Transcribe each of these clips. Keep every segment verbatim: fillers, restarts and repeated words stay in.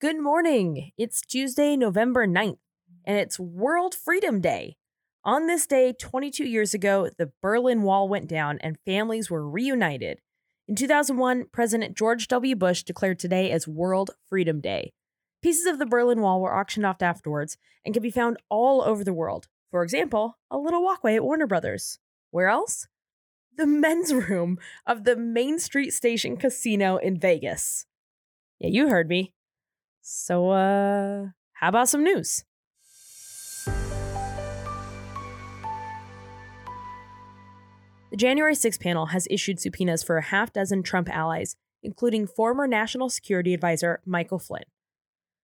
Good morning. It's Tuesday, November ninth, and it's World Freedom Day. On this day, twenty-two years ago, the Berlin Wall went down and families were reunited. In two thousand one, President George W. Bush declared today as World Freedom Day. Pieces of the Berlin Wall were auctioned off afterwards and can be found all over the world. For example, a little walkway at Warner Brothers. Where else? The men's room of the Main Street Station Casino in Vegas. Yeah, you heard me. So, uh, how about some news? The January sixth panel has issued subpoenas for a half dozen Trump allies, including former National Security Advisor Michael Flynn.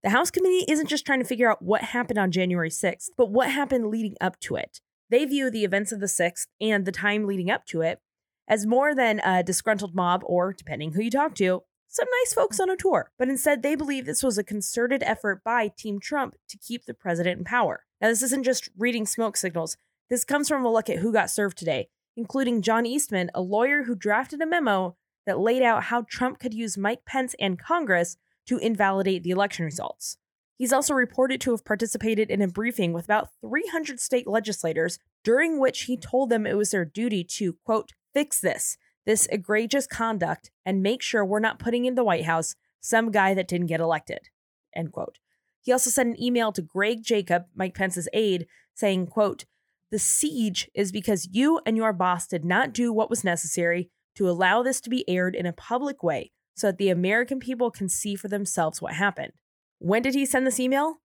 The House committee isn't just trying to figure out what happened on January sixth, but what happened leading up to it. They view the events of the sixth and the time leading up to it as more than a disgruntled mob or, depending who you talk to, some nice folks on a tour, but instead they believe this was a concerted effort by Team Trump to keep the president in power. Now, this isn't just reading smoke signals. This comes from a look at who got served today, including John Eastman, a lawyer who drafted a memo that laid out how Trump could use Mike Pence and Congress to invalidate the election results. He's also reported to have participated in a briefing with about three hundred state legislators, during which he told them it was their duty to, quote, fix this. this egregious conduct and make sure we're not putting in the White House some guy that didn't get elected, end quote. He also sent an email to Greg Jacob, Mike Pence's aide, saying, quote, the siege is because you and your boss did not do what was necessary to allow this to be aired in a public way so that the American people can see for themselves what happened. When did he send this email?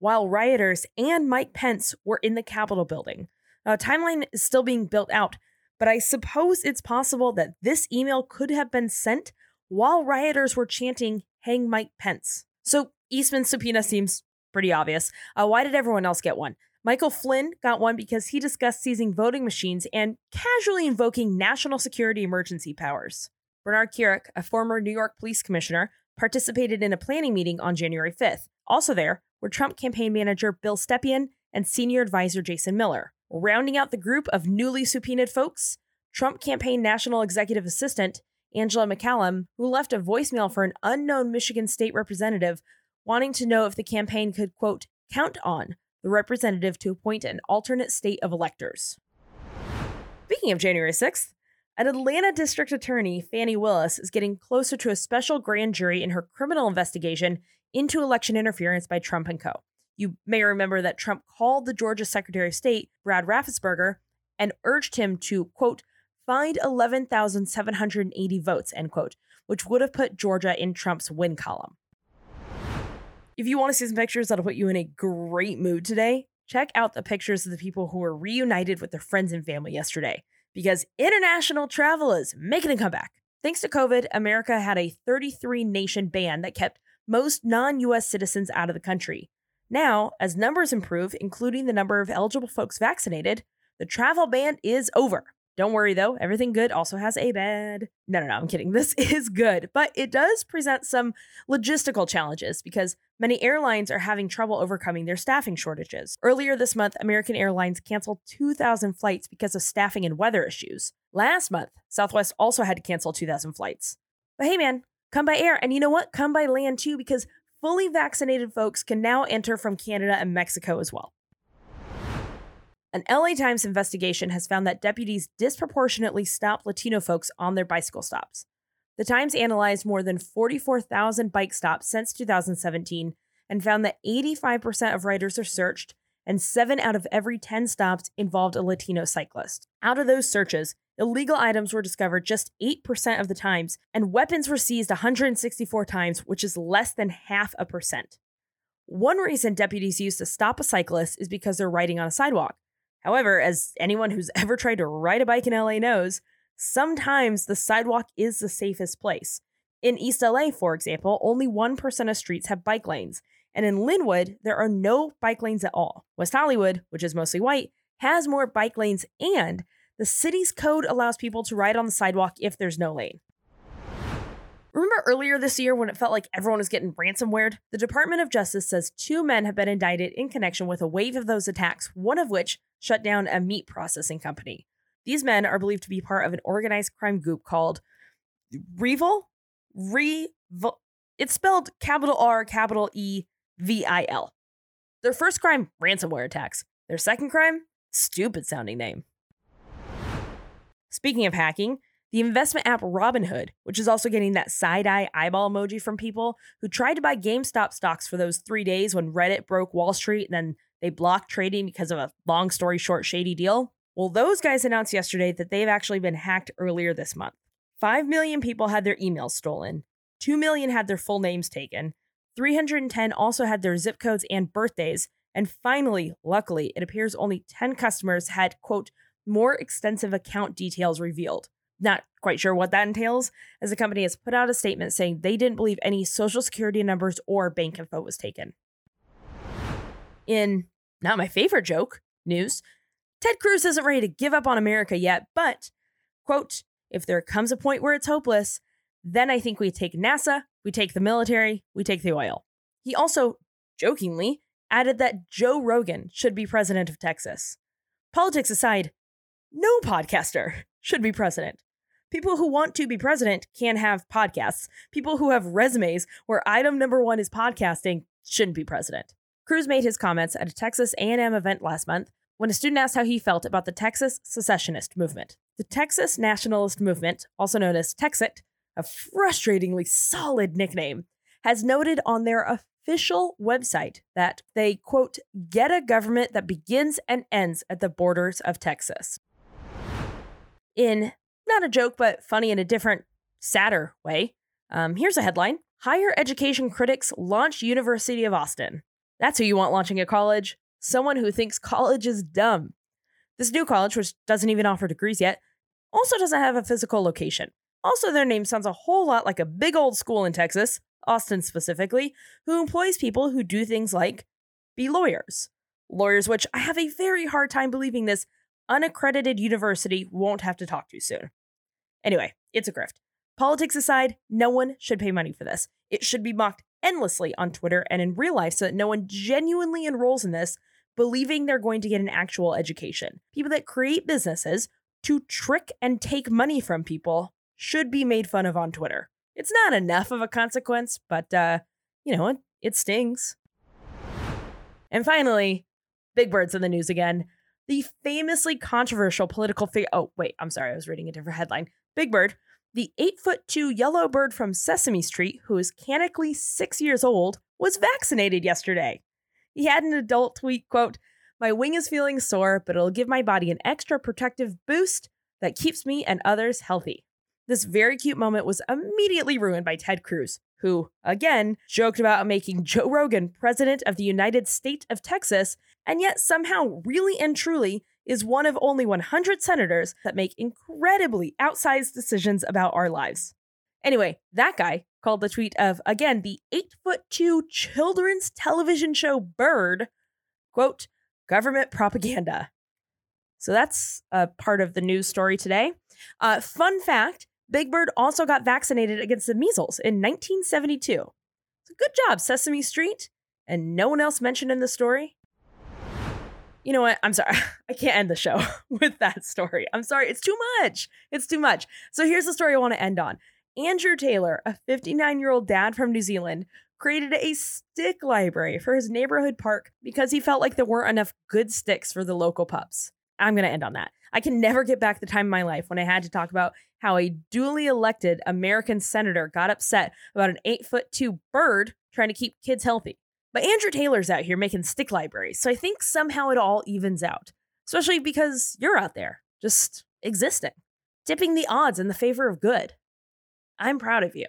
While rioters and Mike Pence were in the Capitol building. Now, a timeline is still being built out, but I suppose it's possible that this email could have been sent while rioters were chanting, hang Mike Pence. So Eastman's subpoena seems pretty obvious. Uh, why did everyone else get one? Michael Flynn got one because he discussed seizing voting machines and casually invoking national security emergency powers. Bernard Kerik, a former New York police commissioner, participated in a planning meeting on January fifth. Also there were Trump campaign manager Bill Stepien and senior advisor Jason Miller. Rounding out the group of newly subpoenaed folks, Trump campaign national executive assistant Angela McCallum, who left a voicemail for an unknown Michigan state representative wanting to know if the campaign could, quote, count on the representative to appoint an alternate state of electors. Speaking of January sixth, an Atlanta district attorney, Fannie Willis, is getting closer to a special grand jury in her criminal investigation into election interference by Trump and co. You may remember that Trump called the Georgia Secretary of State, Brad Raffensperger, and urged him to, quote, find eleven thousand seven hundred eighty votes, end quote, which would have put Georgia in Trump's win column. If you want to see some pictures that'll put you in a great mood today, check out the pictures of the people who were reunited with their friends and family yesterday, because international travel is making a comeback. Thanks to COVID, America had a thirty-three nation ban that kept most non-U S citizens out of the country. Now, as numbers improve, including the number of eligible folks vaccinated, the travel ban is over. Don't worry, though. Everything good also has a bad. No, no, no, I'm kidding. This is good, but it does present some logistical challenges because many airlines are having trouble overcoming their staffing shortages. Earlier this month, American Airlines canceled two thousand flights because of staffing and weather issues. Last month, Southwest also had to cancel two thousand flights. But hey, man, come by air. And you know what? Come by land, too, because fully vaccinated folks can now enter from Canada and Mexico as well. An L A Times investigation has found that deputies disproportionately stop Latino folks on their bicycle stops. The Times analyzed more than forty-four thousand bike stops since two thousand seventeen and found that eighty-five percent of riders are searched and seven out of every ten stops involved a Latino cyclist. Out of those searches, illegal items were discovered just eight percent of the times, and weapons were seized one hundred sixty-four times, which is less than half a percent. One reason deputies used to stop a cyclist is because they're riding on a sidewalk. However, as anyone who's ever tried to ride a bike in L A knows, sometimes the sidewalk is the safest place. In East L A, for example, only one percent of streets have bike lanes, and in Linwood, there are no bike lanes at all. West Hollywood, which is mostly white, has more bike lanes, and the city's code allows people to ride on the sidewalk if there's no lane. Remember earlier this year when it felt like everyone was getting ransomwared? The Department of Justice says two men have been indicted in connection with a wave of those attacks, one of which shut down a meat processing company. These men are believed to be part of an organized crime group called Revil? Revil? It's spelled capital R, capital E, V I L. Their first crime, ransomware attacks. Their second crime, stupid sounding name. Speaking of hacking, the investment app Robinhood, which is also getting that side-eye eyeball emoji from people who tried to buy GameStop stocks for those three days when Reddit broke Wall Street and then they blocked trading because of a long story short shady deal. Well, those guys announced yesterday that they've actually been hacked earlier this month. Five million people had their emails stolen. Two million had their full names taken. three hundred ten also had their zip codes and birthdays. And finally, luckily, it appears only ten customers had, quote, more extensive account details revealed. Not quite sure what that entails, as the company has put out a statement saying they didn't believe any social security numbers or bank info was taken. In not my favorite joke news, Ted Cruz isn't ready to give up on America yet, but, quote, if there comes a point where it's hopeless, then I think we take NASA, we take the military, we take the oil. He also, jokingly, added that Joe Rogan should be president of Texas. Politics aside, no podcaster should be president. People who want to be president can have podcasts. People who have resumes where item number one is podcasting shouldn't be president. Cruz made his comments at a Texas A and M event last month when a student asked how he felt about the Texas secessionist movement. The Texas nationalist movement, also known as Texit, a frustratingly solid nickname, has noted on their official website that they, quote, get a government that begins and ends at the borders of Texas. In not a joke, but funny in a different, sadder way, um, here's a headline. Higher education critics launch University of Austin. That's who you want launching a college. Someone who thinks college is dumb. This new college, which doesn't even offer degrees yet, also doesn't have a physical location. Also, their name sounds a whole lot like a big old school in Texas, Austin specifically, who employs people who do things like be lawyers. Lawyers, which I have a very hard time believing this unaccredited university won't have to talk to soon. Anyway, it's a grift. Politics aside, no one should pay money for this. It should be mocked endlessly on Twitter and in real life so that no one genuinely enrolls in this, believing they're going to get an actual education. People that create businesses to trick and take money from people should be made fun of on Twitter. It's not enough of a consequence, but, uh, you know, it, it stings. And finally, Big Bird's in the news again. The famously controversial political figure. Oh, wait, I'm sorry. I was reading a different headline. Big Bird, the eight foot two yellow bird from Sesame Street, who is canonically six years old, was vaccinated yesterday. He had an adult tweet, quote, my wing is feeling sore, but it'll give my body an extra protective boost that keeps me and others healthy. This very cute moment was immediately ruined by Ted Cruz, who, again, joked about making Joe Rogan president of the United States of Texas, and yet somehow really and truly is one of only one hundred senators that make incredibly outsized decisions about our lives. Anyway, that guy called the tweet of, again, the eight foot two children's television show Bird, quote, government propaganda. So that's a part of the news story today. Uh, fun fact, Big Bird also got vaccinated against the measles in nineteen seventy-two. So good job, Sesame Street. And no one else mentioned in the story. You know what? I'm sorry. I can't end the show with that story. I'm sorry. It's too much. It's too much. So here's the story I want to end on. Andrew Taylor, a fifty-nine-year-old dad from New Zealand, created a stick library for his neighborhood park because he felt like there weren't enough good sticks for the local pups. I'm going to end on that. I can never get back the time in my life when I had to talk about how a duly elected American senator got upset about an eight foot two bird trying to keep kids healthy. But Andrew Taylor's out here making stick libraries, so I think somehow it all evens out. Especially because you're out there, just existing, tipping the odds in the favor of good. I'm proud of you.